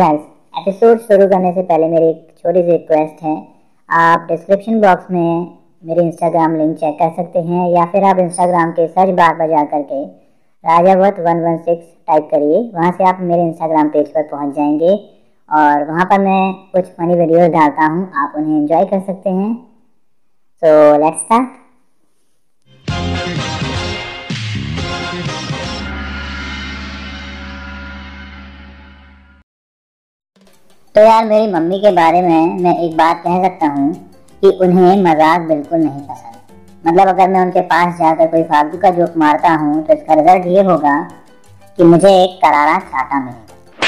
Friends, episode शुरू करने से पहले मेरी एक छोटी सी रिक्वेस्ट है। आप डिस्क्रिप्शन बॉक्स में मेरी इंस्टाग्राम लिंक चेक कर सकते हैं या फिर आप इंस्टाग्राम के सर्च बार पर जा करके राजावट116 टाइप करिए। वहां से आप मेरे इंस्टाग्राम पेज पर पहुंच जाएंगे और वहां पर मैं कुछ फनी वीडियोस डालता हूं, आप उन्हें एंजॉय कर सकते हैं। So let's start. तो यार, मेरी मम्मी के बारे में मैं एक बात कह सकता हूँ कि उन्हें मजाक बिल्कुल नहीं पसंद। मतलब अगर मैं उनके पास जाकर कोई फालतू का जोक मारता हूँ तो इसका रिजल्ट ये होगा कि मुझे एक करारा चाटा मिलेगा।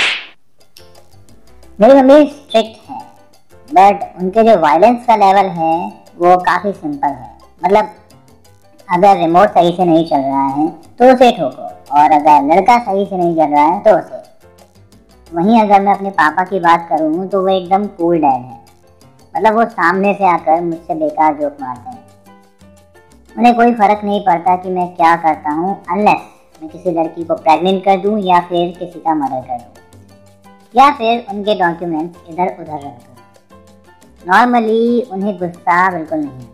मेरी मम्मी स्ट्रिक्ट है बट उनके जो वायलेंस का लेवल है वो काफ़ी सिंपल है। मतलब अगर रिमोट सही से नहीं चल रहा है तो उसे ठोको और अगर लड़का सही से नहीं चल रहा है तो उसे। वहीं अगर मैं अपने पापा की बात करूँ तो वो एकदम कूल डैड है। मतलब वो सामने से आकर मुझसे बेकार जोक मारते हैं। उन्हें कोई फ़र्क नहीं पड़ता कि मैं क्या करता हूँ, अनलेस मैं किसी लड़की को प्रेग्नेंट कर दूँ या फिर किसी का मर्डर कर दूँ या फिर उनके डॉक्यूमेंट इधर उधर रख दूँ। नॉर्मली उन्हें गुस्सा बिल्कुल नहीं,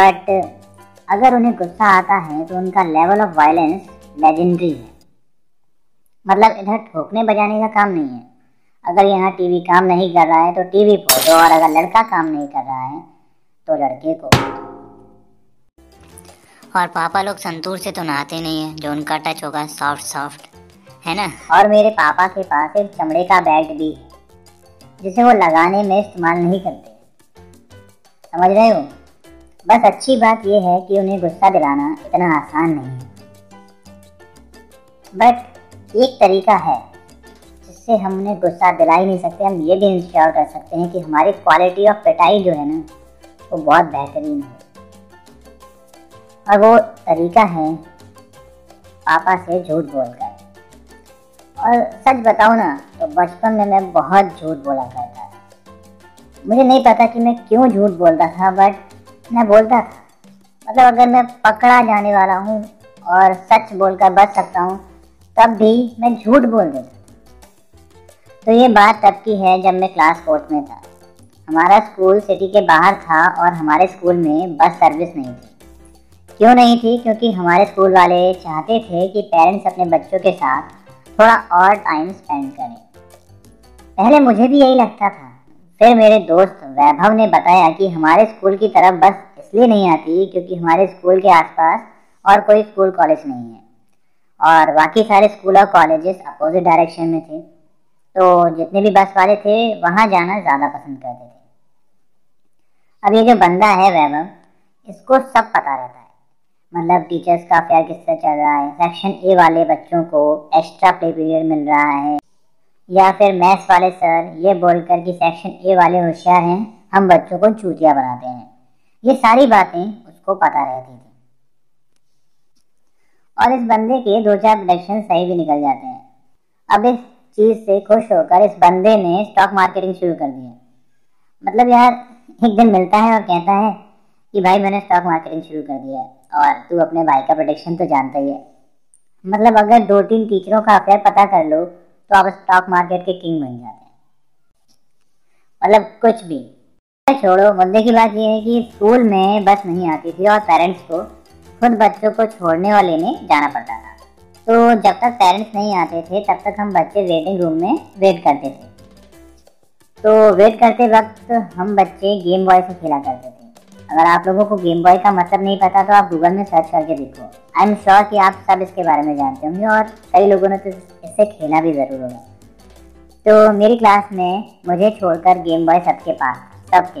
बट अगर उन्हें गुस्सा आता है तो उनका लेवल ऑफ वायलेंस लेजेंडरी है। मतलब इधर ठोकने बजाने का काम नहीं है। अगर यहाँ टीवी काम नहीं कर रहा है तो टीवी फोड़ो और अगर लड़का काम नहीं कर रहा है तो लड़के को। और पापा लोग संतूर से तो नहाते नहीं है, जो उनका टच होगा सॉफ्ट सॉफ्ट है ना। और मेरे पापा के पास एक चमड़े का बेल्ट भी है जिसे वो लगाने में इस्तेमाल नहीं करते, समझ रहे हो। बस अच्छी बात यह है कि उन्हें गुस्सा दिलाना इतना आसान नहीं है, बट एक तरीका है जिससे हम उन्हें गुस्सा दिला ही नहीं सकते। हम ये भी इंश्योर कर सकते हैं कि हमारी क्वालिटी ऑफ पिटाई जो है ना वो बहुत बेहतरीन है। और वो तरीका है पापा से झूठ बोलकर। और सच बताऊँ ना तो बचपन में मैं बहुत झूठ बोला करता था। मुझे नहीं पता कि मैं क्यों झूठ बोलता था बट मैं बोलता था। मतलब अगर मैं पकड़ा जाने वाला हूँ और सच बोलकर बच सकता हूँ तब भी मैं झूठ बोल देता। तो ये बात तब की है जब मैं क्लास 4 में था। हमारा स्कूल सिटी के बाहर था और हमारे स्कूल में बस सर्विस नहीं थी। क्यों नहीं थी? क्योंकि हमारे स्कूल वाले चाहते थे कि पेरेंट्स अपने बच्चों के साथ थोड़ा और टाइम स्पेंड करें। पहले मुझे भी यही लगता था, फिर मेरे दोस्त वैभव ने बताया कि हमारे स्कूल की तरफ बस इसलिए नहीं आती क्योंकि हमारे स्कूल के आसपास और कोई स्कूल कॉलेज नहीं है और बाकी सारे स्कूल और कॉलेजेस अपोजिट डायरेक्शन में थे। तो जितने भी बस वाले थे वहाँ जाना ज़्यादा पसंद करते थे। अब ये जो बंदा है वैभव, इसको सब पता रहता है। मतलब टीचर्स का अफेयर किससे चल रहा है, सेक्शन ए वाले बच्चों को एक्स्ट्रा प्ले पीरियड मिल रहा है या फिर मैथ्स वाले सर ये बोलकर कि सेक्शन ए वाले होशियार हैं हम बच्चों को चूतिया बनाते हैं, ये सारी बातें उसको पता रहती थी। और इस बंदे के 2-4 प्रेडिक्शन सही भी निकल जाते हैं। अब इस चीज़ से खुश होकर इस बंदे ने स्टॉक मार्केटिंग शुरू कर दी है। मतलब यार, एक दिन मिलता है और कहता है कि भाई मैंने स्टॉक मार्केटिंग शुरू कर दी है और तू अपने भाई का प्रेडिक्शन तो जानता ही है। मतलब अगर 2-3 टीचरों का अफेयर पता कर लो तो आप स्टॉक मार्केट के किंग बन जाते हैं। मतलब कुछ भी छोड़ो, मुद्दे की बात यह है कि स्कूल में बस नहीं आती थी और पेरेंट्स को खुद बच्चों को छोड़ने और लेने जाना पड़ता था। तो जब तक पेरेंट्स नहीं आते थे तब तक हम बच्चे वेटिंग रूम में वेट करते थे। तो वेट करते वक्त हम बच्चे गेम बॉय से खेला करते थे। अगर आप लोगों को गेम बॉय का मतलब नहीं पता तो आप गूगल में सर्च करके देखो। आई एम श्योर कि आप सब इसके बारे में जानते होंगे और कई लोगों ने तो इससे खेला भी ज़रूर होगा। तो मेरी क्लास में मुझे छोड़कर गेम बॉय सबके पास।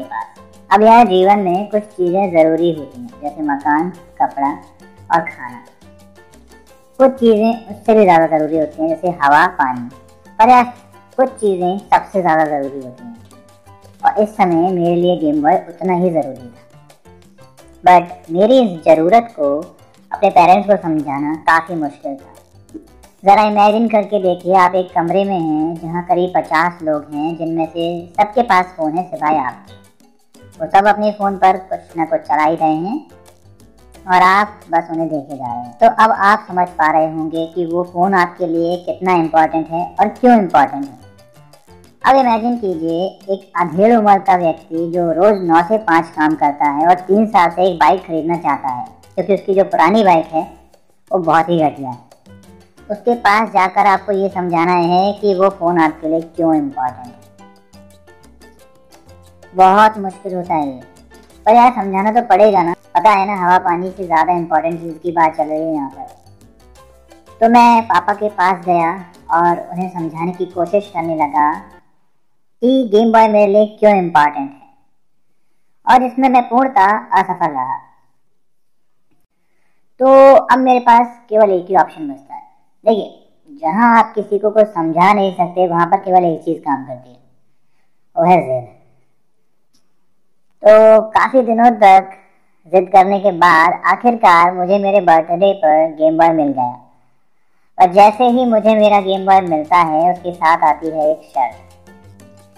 अब यार, जीवन में कुछ चीज़ें ज़रूरी होती हैं जैसे मकान, कपड़ा और खाना। कुछ चीज़ें उससे भी ज़्यादा ज़रूरी होती हैं जैसे हवा, पानी। पर यार कुछ चीज़ें सबसे ज़्यादा ज़रूरी होती हैं और इस समय मेरे लिए गेम बॉय उतना ही ज़रूरी था। बट मेरी इस ज़रूरत को अपने पेरेंट्स को समझाना काफ़ी मुश्किल था। ज़रा इमेजिन करके देखिए, आप एक कमरे में हैं जहाँ करीब 50 लोग हैं जिनमें से सबके पास फ़ोन है सिवाय आपके। वो सब अपने फ़ोन पर कुछ ना कुछ चला ही रहे हैं और आप बस उन्हें देखे जा रहे हैं। तो अब आप समझ पा रहे होंगे कि वो फ़ोन आपके लिए कितना इम्पॉर्टेंट है और क्यों इम्पॉर्टेंट है। अब इमेजिन कीजिए एक अधेड़ उम्र का व्यक्ति जो रोज 9 से 5 काम करता है और 3 साल से एक बाइक खरीदना चाहता है क्योंकि उसकी जो पुरानी बाइक है वो बहुत ही घटिया है। उसके पास जाकर आपको ये समझाना है कि वो फ़ोन आपके लिए क्यों इम्पोर्टेंट है। बहुत मुश्किल होता है ये, पर यार समझाना तो पड़ेगा ना। पता है ना, हवा पानी से ज़्यादा इम्पोर्टेंट चीज़ की बात चल रही है यहाँ पर। तो मैं पापा के पास गया और उन्हें समझाने की कोशिश करने लगा कि गेम बॉय मेरे लिए क्यों इम्पोर्टेंट है, और इसमें मैं पूर्णतः असफल रहा। तो अब मेरे पास केवल एक ही ऑप्शन बचता है। देखिए, जहाँ आप किसी को कुछ समझा नहीं सकते वहाँ पर केवल एक चीज़ काम करती है, वो है ज़िद। तो काफ़ी दिनों तक जिद करने के बाद आखिरकार मुझे मेरे बर्थडे पर गेम बॉय मिल गया। और जैसे ही मुझे मेरा गेम बॉय मिलता है, उसके साथ आती है एक शर्त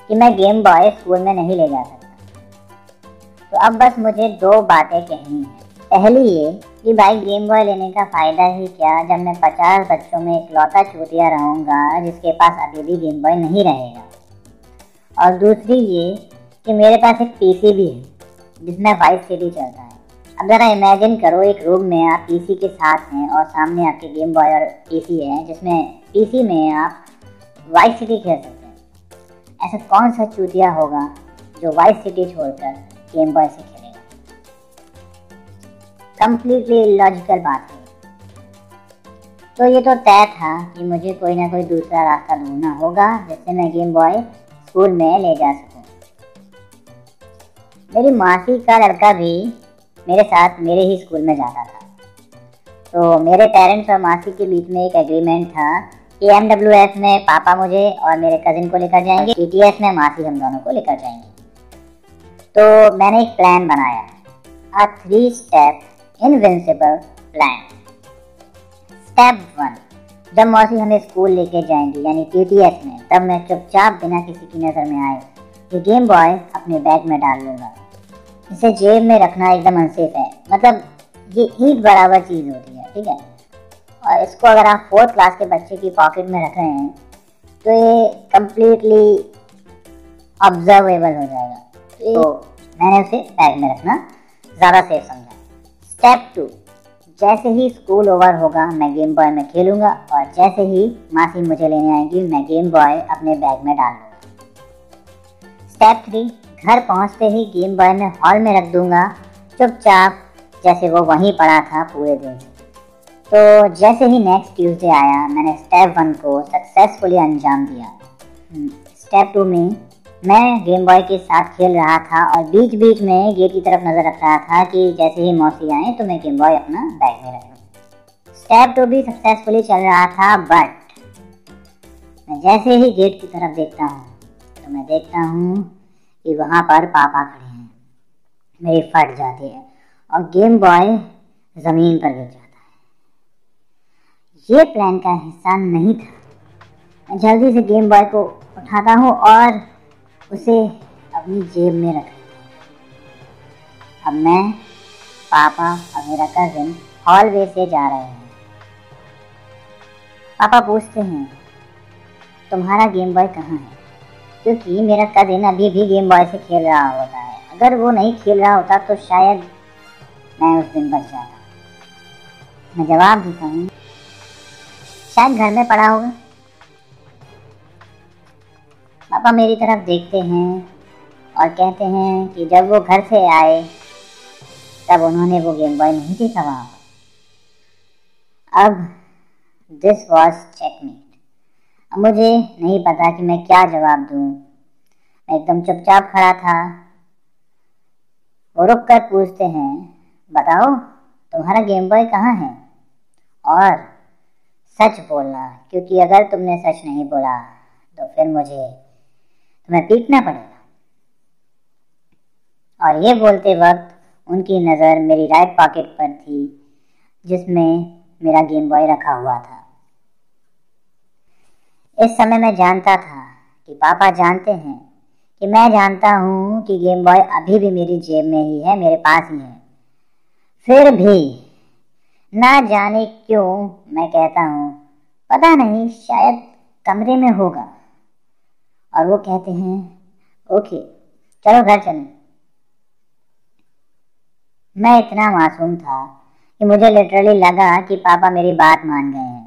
कि मैं गेम बॉय स्कूल में नहीं ले जा सकता। तो अब बस मुझे 2 बातें कहनी हैं। पहली ये कि भाई, गेम बॉय लेने का फ़ायदा ही क्या जब मैं 50 बच्चों में इकलौता चूतिया रहूँगा जिसके पास अभी भी गेम बॉय नहीं रहेगा। और दूसरी ये कि मेरे पास एक पीसी भी है जिसमें वाइस सिटी चलता है। अब ज़रा इमेजिन करो, एक रूम में आप पीसी के साथ हैं और सामने आपके गेम बॉय और पीसी है, जिसमें पीसी में आप वाइस सिटी खेल सकते हैं। ऐसा कौन सा चूतिया होगा जो वाइस सिटी छोड़कर गेम बॉय से खेलेगा? कम्प्लीटली लॉजिकल बात है। तो ये तो तय था कि मुझे कोई ना कोई दूसरा रास्ता ढूंढना होगा जिससे मैं गेम बॉय स्कूल में ले जा सकूँ। मेरी मासी का लड़का भी मेरे साथ मेरे ही स्कूल में जाता था, तो मेरे पेरेंट्स और मासी के बीच में एक एग्रीमेंट था कि MWF में पापा मुझे और मेरे कज़िन को लेकर जाएंगे, TTS में मासी हम दोनों को लेकर जाएंगे। तो मैंने एक प्लान बनाया, A 3-step invincible plan. Step 1, जब मासी हमें स्कूल लेकर जाएंगी यानी TTS में, तब मैं चुपचाप बिना किसी की नज़र में आए ये गेम बॉय अपने बैग में डाल लूँगा। इसे जेब में रखना एकदम अनसेफ है, मतलब ये ईंट बराबर चीज़ होती है, ठीक है। और इसको अगर आप 4th क्लास के बच्चे की पॉकेट में रख रहे हैं तो ये कम्प्लीटली ऑब्जर्वेबल हो जाएगा। तो मैंने उसे बैग में रखना ज़्यादा सेफ समझा। Step 2, जैसे ही स्कूल ओवर होगा मैं गेम बॉय में खेलूँगा और जैसे ही मासी मुझे लेने आएगी मैं गेम बॉय अपने बैग में डाल लूँगा। Step 3, घर पहुंचते ही गेम बॉय में हॉल में रख दूंगा चुपचाप, जैसे वो वहीं पड़ा था पूरे दिन। तो जैसे ही नेक्स्ट ट्यूसडे आया मैंने Step 1 को सक्सेसफुली अंजाम दिया। Step 2 में मैं गेम बॉय के साथ खेल रहा था और बीच बीच में गेट की तरफ नज़र रख रहा था कि जैसे ही मौसी आए तो मैं गेम बॉय अपना बैग में रख लूँ। Step 2 भी सक्सेसफुली चल रहा था, बट मैं जैसे ही गेट की तरफ देखता हूँ तो मैं देखता हूँ कि वहाँ पर पापा खड़े हैं। मेरी फट जाती है और गेम बॉय ज़मीन पर गिर जाता है। ये प्लान का हिस्सा नहीं था। मैं जल्दी से गेम बॉय को उठाता हूँ और उसे अपनी जेब में रख लेता हूँ। अब मैं, पापा और मेरा कज़िन हॉलवे से जा रहे हैं। पापा पूछते हैं, तुम्हारा गेम बॉय कहाँ है? क्योंकि मेरा कज़िन अभी भी गेम बॉय से खेल रहा होता है। अगर वो नहीं खेल रहा होता तो शायद मैं उस दिन बच जाता। मैं जवाब देता हूँ, शायद घर में पड़ा होगा। पापा मेरी तरफ देखते हैं और कहते हैं कि जब वो घर से आए तब उन्होंने वो गेम बॉय नहीं देखा होगा। अब दिस वॉज चेकमेट। मुझे नहीं पता कि मैं क्या जवाब दूं। मैं एकदम चुपचाप खड़ा था। वो रुक कर पूछते हैं, बताओ तुम्हारा गेम बॉय कहाँ है? और सच बोलना, क्योंकि अगर तुमने सच नहीं बोला तो फिर मुझे तुम्हें पीटना पड़ेगा। और ये बोलते वक्त उनकी नज़र मेरी राइट पॉकेट पर थी जिसमें मेरा गेम बॉय रखा हुआ था। इस समय मैं जानता था कि पापा जानते हैं कि मैं जानता हूँ कि गेम बॉय अभी भी मेरी जेब में ही है, मेरे पास ही है। फिर भी ना जाने क्यों मैं कहता हूँ, पता नहीं, शायद कमरे में होगा। और और वो कहते हैं ओके चलो घर चलें। मैं इतना मासूम था कि मुझे लिटरली लगा कि पापा मेरी बात मान गए हैं।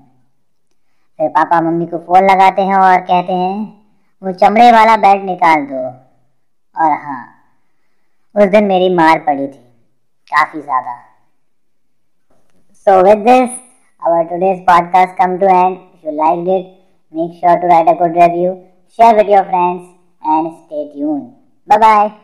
फिर पापा मम्मी को फ़ोन लगाते हैं और कहते हैं वो चमड़े वाला बेल्ट निकाल दो। और हाँ, उस दिन मेरी मार पड़ी थी काफ़ी ज़्यादा। So with this, our today's podcast come to end. If you liked it, make sure to write a good review, share with your friends and stay tuned. Bye-bye.